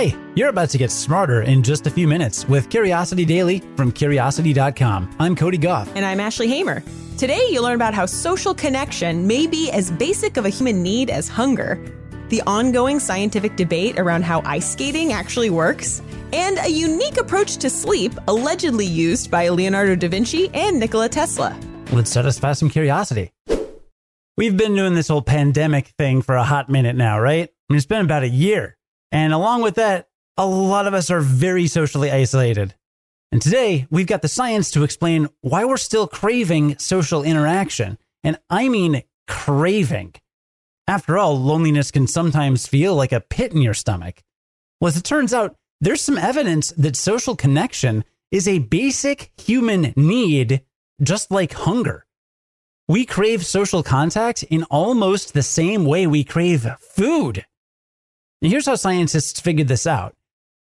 Hi, you're about to get smarter in just a few minutes with Curiosity Daily from Curiosity.com. I'm Cody Goff. And I'm Ashley Hamer. Today, you'll learn about how social connection may be as basic of a human need as hunger, the ongoing scientific debate around how ice skating actually works, and a unique approach to sleep allegedly used by Leonardo da Vinci and Nikola Tesla. Let's satisfy some curiosity. We've been doing this whole pandemic thing for a hot minute now, right? I mean, it's been about a year. And along with that, a lot of us are very socially isolated. And today, we've got the science to explain why we're still craving social interaction. And I mean craving. After all, loneliness can sometimes feel like a pit in your stomach. Well, as it turns out, there's some evidence that social connection is a basic human need, just like hunger. We crave social contact in almost the same way we crave food. And here's how scientists figured this out.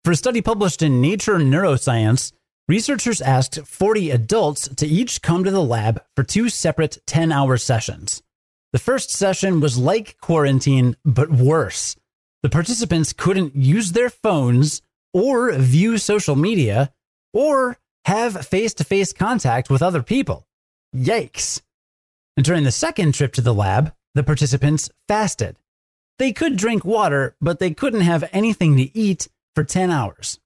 For a study published in Nature Neuroscience, researchers asked 40 adults to each come to the lab for two separate 10-hour sessions. The first session was like quarantine, but worse. The participants couldn't use their phones or view social media or have face-to-face contact with other people. Yikes. And during the second trip to the lab, the participants fasted. They could drink water, but they couldn't have anything to eat for 10 hours.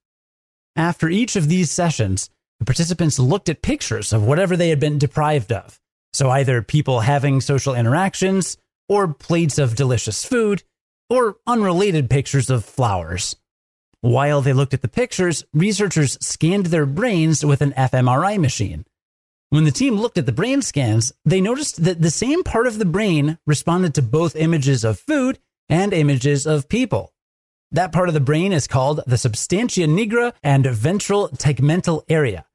After each of these sessions, the participants looked at pictures of whatever they had been deprived of. So either people having social interactions, or plates of delicious food, or unrelated pictures of flowers. While they looked at the pictures, researchers scanned their brains with an fMRI machine. When the team looked at the brain scans, they noticed that the same part of the brain responded to both images of food and images of people. That part of the brain is called the substantia nigra and ventral tegmental area.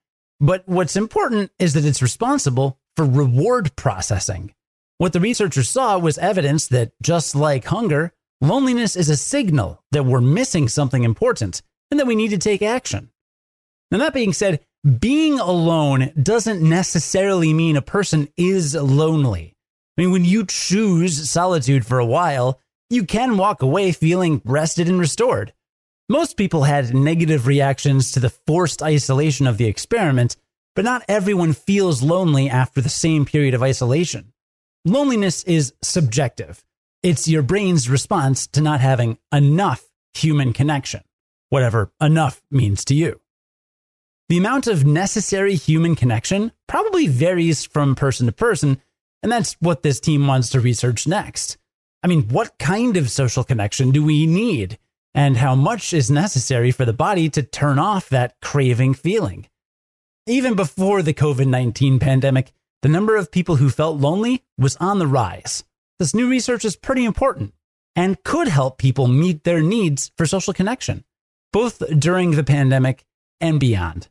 But what's important is that it's responsible for reward processing. What the researchers saw was evidence that, just like hunger, loneliness is a signal that we're missing something important and that we need to take action. Now, that being said, being alone doesn't necessarily mean a person is lonely. I mean, when you choose solitude for a while, you can walk away feeling rested and restored. Most people had negative reactions to the forced isolation of the experiment, but not everyone feels lonely after the same period of isolation. Loneliness is subjective. It's your brain's response to not having enough human connection, whatever enough means to you. The amount of necessary human connection probably varies from person to person, and that's what this team wants to research next. I mean, what kind of social connection do we need? And how much is necessary for the body to turn off that craving feeling? Even before the COVID-19 pandemic, the number of people who felt lonely was on the rise. This new research is pretty important and could help people meet their needs for social connection, both during the pandemic and beyond.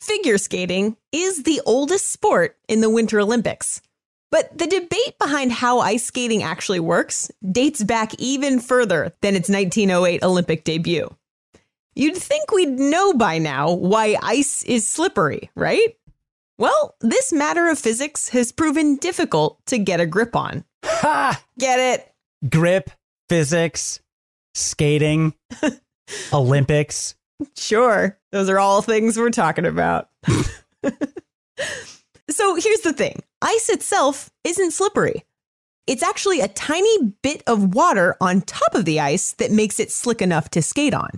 Figure skating is the oldest sport in the Winter Olympics. But the debate behind how ice skating actually works dates back even further than its 1908 Olympic debut. You'd think we'd know by now why ice is slippery, right? Well, this matter of physics has proven difficult to get a grip on. Ha! Get it? Grip, physics, skating, Olympics. Sure. Those are all things we're talking about. So here's the thing. Ice itself isn't slippery. It's actually a tiny bit of water on top of the ice that makes it slick enough to skate on.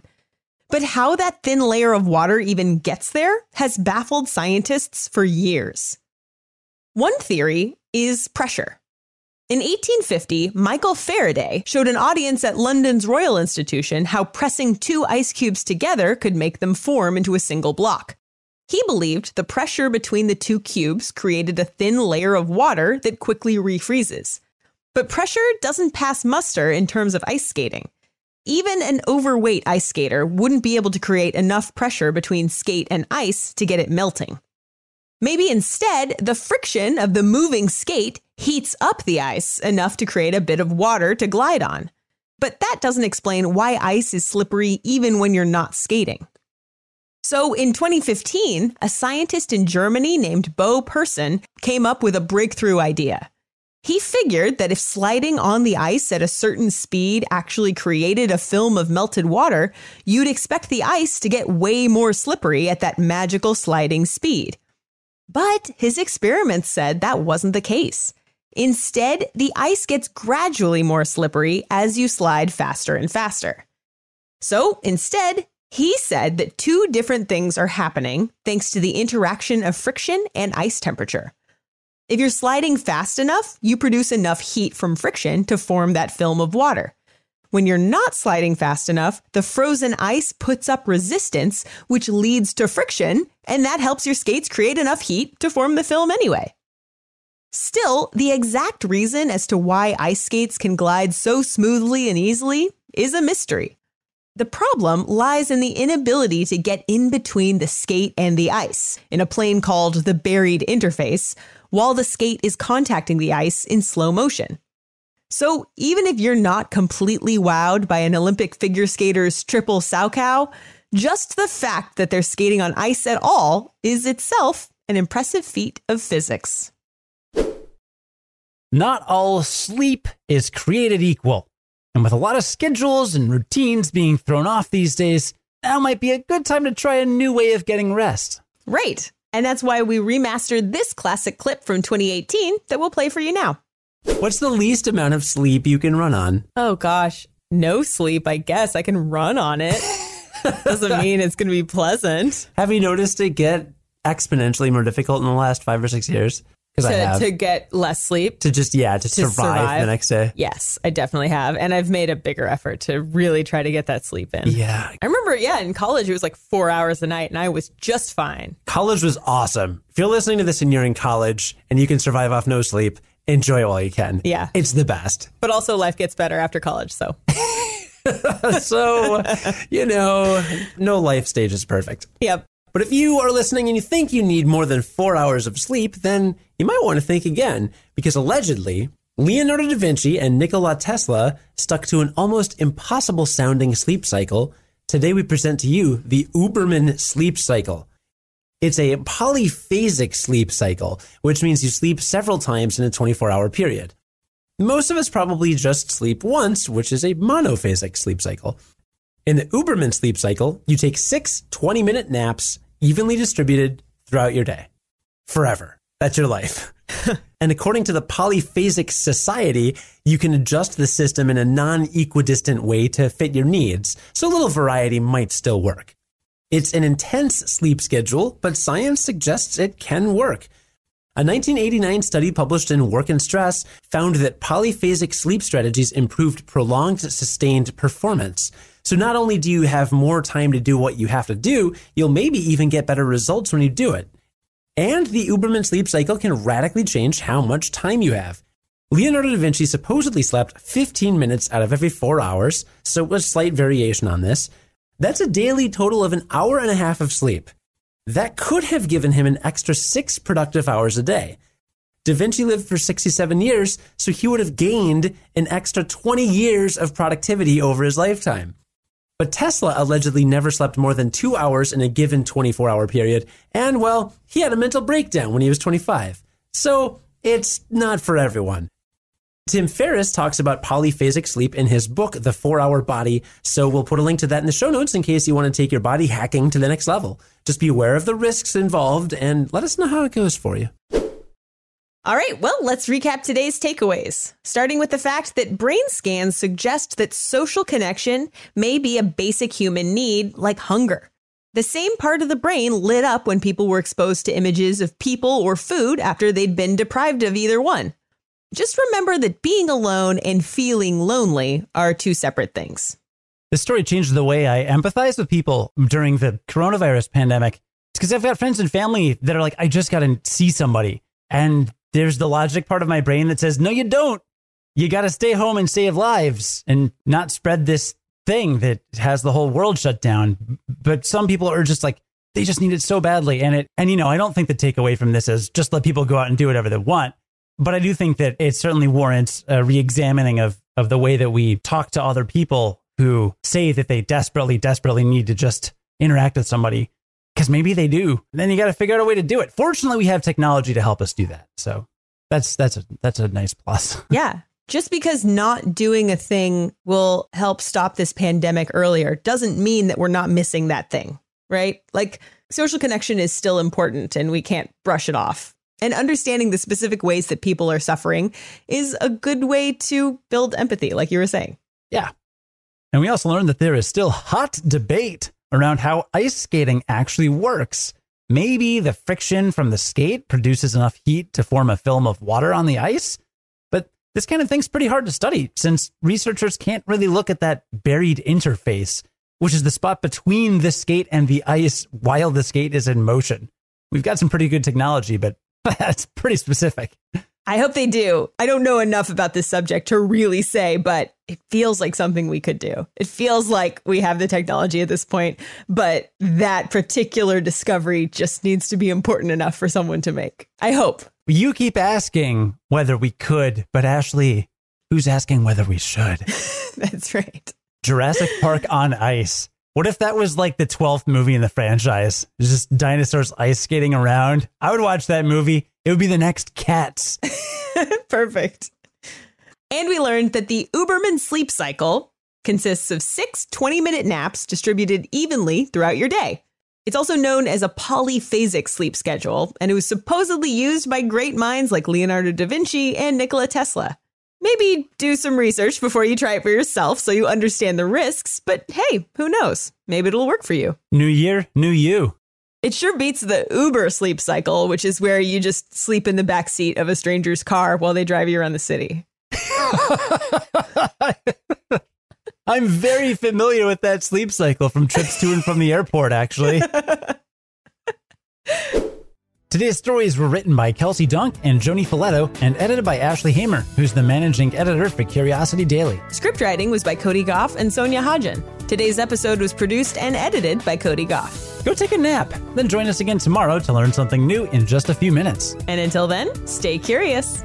But how that thin layer of water even gets there has baffled scientists for years. One theory is pressure. In 1850, Michael Faraday showed an audience at London's Royal Institution how pressing two ice cubes together could make them form into a single block. He believed the pressure between the two cubes created a thin layer of water that quickly refreezes. But pressure doesn't pass muster in terms of ice skating. Even an overweight ice skater wouldn't be able to create enough pressure between skate and ice to get it melting. Maybe instead, the friction of the moving skate heats up the ice enough to create a bit of water to glide on. But that doesn't explain why ice is slippery even when you're not skating. So in 2015, a scientist in Germany named Bo Persson came up with a breakthrough idea. He figured that if sliding on the ice at a certain speed actually created a film of melted water, you'd expect the ice to get way more slippery at that magical sliding speed. But his experiments said that wasn't the case. Instead, the ice gets gradually more slippery as you slide faster and faster. So instead, he said that two different things are happening thanks to the interaction of friction and ice temperature. If you're sliding fast enough, you produce enough heat from friction to form that film of water. When you're not sliding fast enough, the frozen ice puts up resistance, which leads to friction, and that helps your skates create enough heat to form the film anyway. Still, the exact reason as to why ice skates can glide so smoothly and easily is a mystery. The problem lies in the inability to get in between the skate and the ice, in a plane called the buried interface, while the skate is contacting the ice in slow motion. So even if you're not completely wowed by an Olympic figure skater's triple Salchow, just the fact that they're skating on ice at all is itself an impressive feat of physics. Not all sleep is created equal. And with a lot of schedules and routines being thrown off these days, now might be a good time to try a new way of getting rest. Right. And that's why we remastered this classic clip from 2018 that we'll play for you now. What's the least amount of sleep you can run on? Oh, gosh. No sleep, I guess. I can run on it. Doesn't mean it's going to be pleasant. Have you noticed it get exponentially more difficult in the last 5 or 6 years? To get less sleep. To survive the next day. Yes, I definitely have. And I've made a bigger effort to really try to get that sleep in. Yeah. I remember, in college, it was like 4 hours a night and I was just fine. College was awesome. If you're listening to this and you're in college and you can survive off no sleep, enjoy it while you can. Yeah. It's the best. But also life gets better after college, so. No life stage is perfect. Yep. But if you are listening and you think you need more than 4 hours of sleep, then you might want to think again, because allegedly, Leonardo da Vinci and Nikola Tesla stuck to an almost impossible sounding sleep cycle. Today we present to you the Uberman sleep cycle. It's a polyphasic sleep cycle, which means you sleep several times in a 24-hour period. Most of us probably just sleep once, which is a monophasic sleep cycle. In the Uberman sleep cycle, you take 6 20-minute naps evenly distributed throughout your day. Forever. That's your life. And according to the Polyphasic Society, you can adjust the system in a non-equidistant way to fit your needs, so a little variety might still work. It's an intense sleep schedule, but science suggests it can work. A 1989 study published in Work and Stress found that polyphasic sleep strategies improved prolonged, sustained performance. So not only do you have more time to do what you have to do, you'll maybe even get better results when you do it. And the Uberman sleep cycle can radically change how much time you have. Leonardo da Vinci supposedly slept 15 minutes out of every 4 hours, so a slight variation on this. That's a daily total of an hour and a half of sleep. That could have given him an extra 6 productive hours a day. Da Vinci lived for 67 years, so he would have gained an extra 20 years of productivity over his lifetime. But Tesla allegedly never slept more than 2 hours in a given 24-hour period, and, he had a mental breakdown when he was 25. So it's not for everyone. Tim Ferriss talks about polyphasic sleep in his book, The 4-Hour Body, so we'll put a link to that in the show notes in case you want to take your body hacking to the next level. Just be aware of the risks involved, and let us know how it goes for you. All right, let's recap today's takeaways, starting with the fact that brain scans suggest that social connection may be a basic human need like hunger. The same part of the brain lit up when people were exposed to images of people or food after they'd been deprived of either one. Just remember that being alone and feeling lonely are two separate things. This story changed the way I empathize with people during the coronavirus pandemic. It's because I've got friends and family that are like, I just got to see somebody. And there's the logic part of my brain that says, no, you don't. You got to stay home and save lives and not spread this thing that has the whole world shut down. But some people are just like, they just need it so badly. And I don't think the takeaway from this is just let people go out and do whatever they want. But I do think that it certainly warrants a reexamining of the way that we talk to other people who say that they desperately, desperately need to just interact with somebody. Because maybe they do. Then you got to figure out a way to do it. Fortunately, we have technology to help us do that. So That's a nice plus. Yeah. Just because not doing a thing will help stop this pandemic earlier doesn't mean that we're not missing that thing, right? Like, social connection is still important and we can't brush it off. And understanding the specific ways that people are suffering is a good way to build empathy, like you were saying. Yeah. And we also learned that there is still hot debate around how ice skating actually works. Maybe the friction from the skate produces enough heat to form a film of water on the ice. But this kind of thing's pretty hard to study since researchers can't really look at that buried interface, which is the spot between the skate and the ice while the skate is in motion. We've got some pretty good technology, but that's pretty specific. I hope they do. I don't know enough about this subject to really say, but it feels like something we could do. It feels like we have the technology at this point, but that particular discovery just needs to be important enough for someone to make. I hope. You keep asking whether we could, but Ashley, who's asking whether we should? That's right. Jurassic Park on ice. What if that was like the 12th movie in the franchise? It's just dinosaurs ice skating around. I would watch that movie. It would be the next Cats. Perfect. And we learned that the Uberman sleep cycle consists of 6 20-minute naps distributed evenly throughout your day. It's also known as a polyphasic sleep schedule, and it was supposedly used by great minds like Leonardo da Vinci and Nikola Tesla. Maybe do some research before you try it for yourself so you understand the risks, but hey, who knows? Maybe it'll work for you. New year, new you. It sure beats the Uber sleep cycle, which is where you just sleep in the backseat of a stranger's car while they drive you around the city. I'm very familiar with that sleep cycle from trips to and from the airport, actually. Today's stories were written by Kelsey Donk and Joni Folletto and edited by Ashley Hamer, who's the managing editor for Curiosity Daily. Script writing was by Cody Goff and Sonia Hodgen. Today's episode was produced and edited by Cody Goff. Go take a nap, then join us again tomorrow to learn something new in just a few minutes. And until then, stay curious.